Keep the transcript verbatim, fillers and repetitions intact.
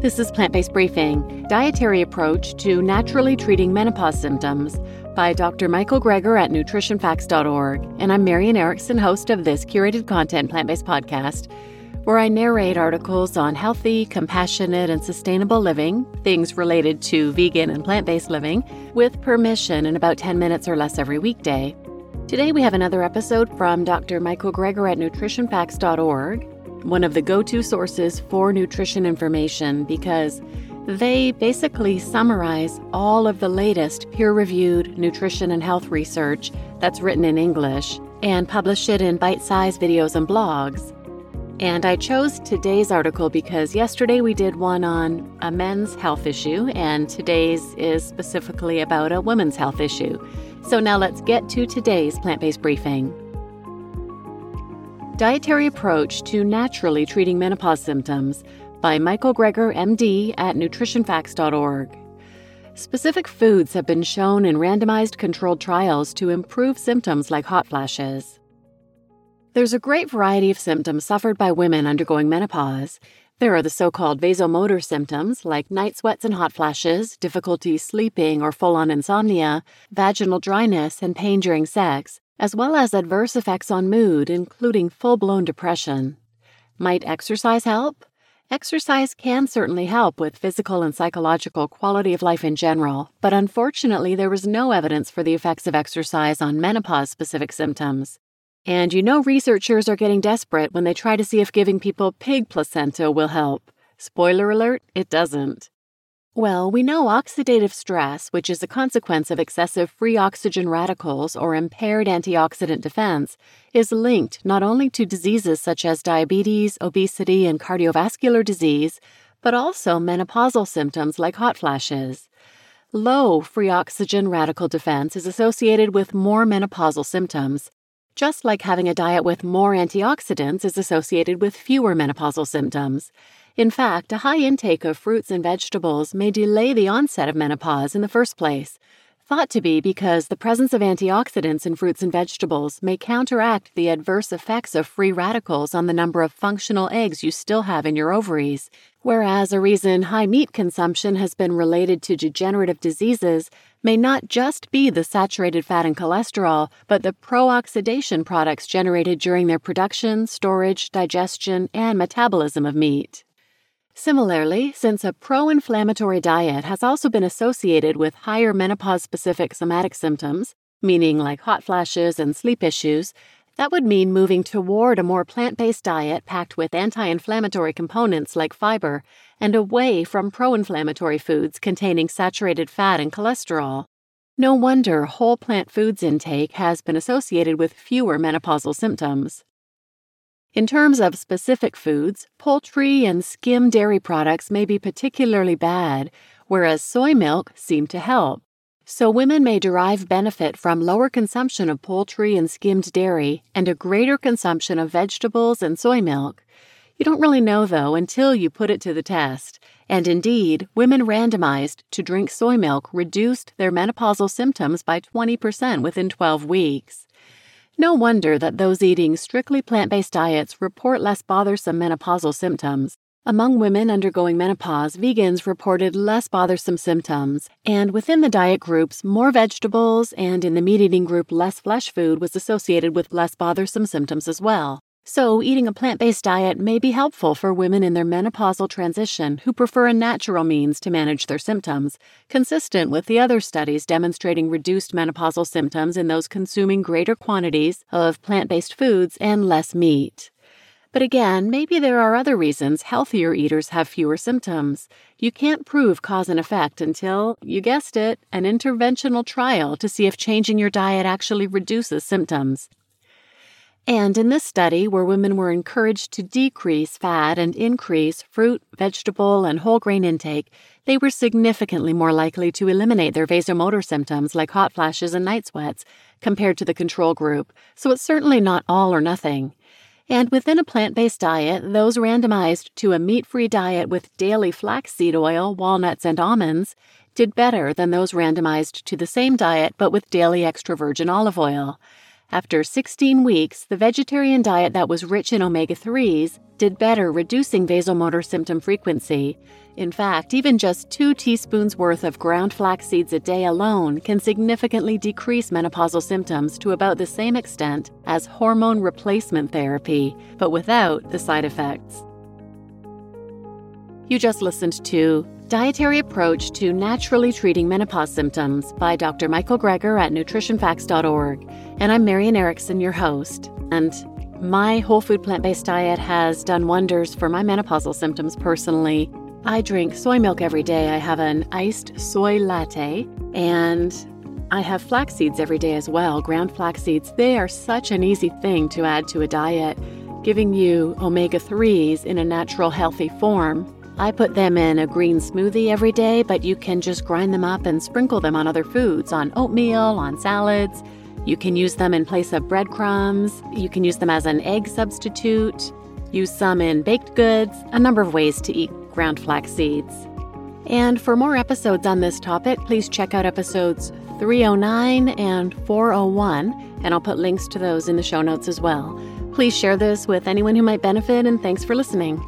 This is Plant-Based Briefing, Dietary Approach to Naturally Treating Menopause Symptoms by Doctor Michael Greger at nutrition facts dot org, and I'm Marian Erickson, host of this curated content plant-based podcast, where I narrate articles on healthy, compassionate, and sustainable living, things related to vegan and plant-based living, with permission in about ten minutes or less every weekday. Today we have another episode from Doctor Michael Greger at nutrition facts dot org. One of the go-to sources for nutrition information, because they basically summarize all of the latest peer-reviewed nutrition and health research that's written in English and publish it in bite-sized videos and blogs. And I chose today's article because yesterday we did one on a men's health issue, and today's is specifically about a women's health issue. So now let's get to today's plant-based briefing. Dietary Approach to Naturally Treating Menopause Symptoms by Michael Greger, M D at nutrition facts dot org. Specific foods have been shown in randomized controlled trials to improve symptoms like hot flashes. There's a great variety of symptoms suffered by women undergoing menopause. There are the so-called vasomotor symptoms like night sweats and hot flashes, difficulty sleeping or full-on insomnia, vaginal dryness and pain during sex, as well as adverse effects on mood, including full-blown depression. Might exercise help? Exercise can certainly help with physical and psychological quality of life in general, but unfortunately there was no evidence for the effects of exercise on menopause-specific symptoms. And you know researchers are getting desperate when they try to see if giving people pig placenta will help. Spoiler alert, it doesn't. Well, we know oxidative stress, which is a consequence of excessive free oxygen radicals or impaired antioxidant defense, is linked not only to diseases such as diabetes, obesity, and cardiovascular disease, but also menopausal symptoms like hot flashes. Low free oxygen radical defense is associated with more menopausal symptoms, just like having a diet with more antioxidants is associated with fewer menopausal symptoms. In fact, a high intake of fruits and vegetables may delay the onset of menopause in the first place, thought to be because the presence of antioxidants in fruits and vegetables may counteract the adverse effects of free radicals on the number of functional eggs you still have in your ovaries. Whereas a reason high meat consumption has been related to degenerative diseases may not just be the saturated fat and cholesterol, but the pro-oxidation products generated during their production, storage, digestion, and metabolism of meat. Similarly, since a pro-inflammatory diet has also been associated with higher menopause-specific somatic symptoms, meaning like hot flashes and sleep issues, that would mean moving toward a more plant-based diet packed with anti-inflammatory components like fiber and away from pro-inflammatory foods containing saturated fat and cholesterol. No wonder whole plant foods intake has been associated with fewer menopausal symptoms. In terms of specific foods, poultry and skim dairy products may be particularly bad, whereas soy milk seemed to help. So women may derive benefit from lower consumption of poultry and skimmed dairy and a greater consumption of vegetables and soy milk. You don't really know, though, until you put it to the test. And indeed, women randomized to drink soy milk reduced their menopausal symptoms by twenty percent within twelve weeks. No wonder that those eating strictly plant-based diets report less bothersome menopausal symptoms. Among women undergoing menopause, vegans reported less bothersome symptoms, and within the diet groups, more vegetables, and in the meat-eating group, less flesh food was associated with less bothersome symptoms as well. So eating a plant-based diet may be helpful for women in their menopausal transition who prefer a natural means to manage their symptoms, consistent with the other studies demonstrating reduced menopausal symptoms in those consuming greater quantities of plant-based foods and less meat. But again, maybe there are other reasons healthier eaters have fewer symptoms. You can't prove cause and effect until, you guessed it, an interventional trial to see if changing your diet actually reduces symptoms. And in this study, where women were encouraged to decrease fat and increase fruit, vegetable, and whole grain intake, they were significantly more likely to eliminate their vasomotor symptoms like hot flashes and night sweats compared to the control group. So it's certainly not all or nothing. And within a plant-based diet, those randomized to a meat-free diet with daily flaxseed oil, walnuts, and almonds did better than those randomized to the same diet but with daily extra virgin olive oil. After sixteen weeks, the vegetarian diet that was rich in omega threes did better, reducing vasomotor symptom frequency. In fact, even just two teaspoons worth of ground flax seeds a day alone can significantly decrease menopausal symptoms to about the same extent as hormone replacement therapy, but without the side effects. You just listened to Dietary Approach to Naturally Treating Menopause Symptoms by Doctor Michael Greger at nutrition facts dot org. And I'm Marian Erickson, your host. And my whole food plant-based diet has done wonders for my menopausal symptoms personally. I drink soy milk every day. I have an iced soy latte, and I have flax seeds every day as well, ground flax seeds. They are such an easy thing to add to a diet, giving you omega threes in a natural, healthy form. I put them in a green smoothie every day, but you can just grind them up and sprinkle them on other foods, on oatmeal, on salads. You can use them in place of breadcrumbs. You can use them as an egg substitute. Use some in baked goods. A number of ways to eat ground flax seeds. And for more episodes on this topic, please check out episodes three oh nine and four oh one, and I'll put links to those in the show notes as well. Please share this with anyone who might benefit, and thanks for listening.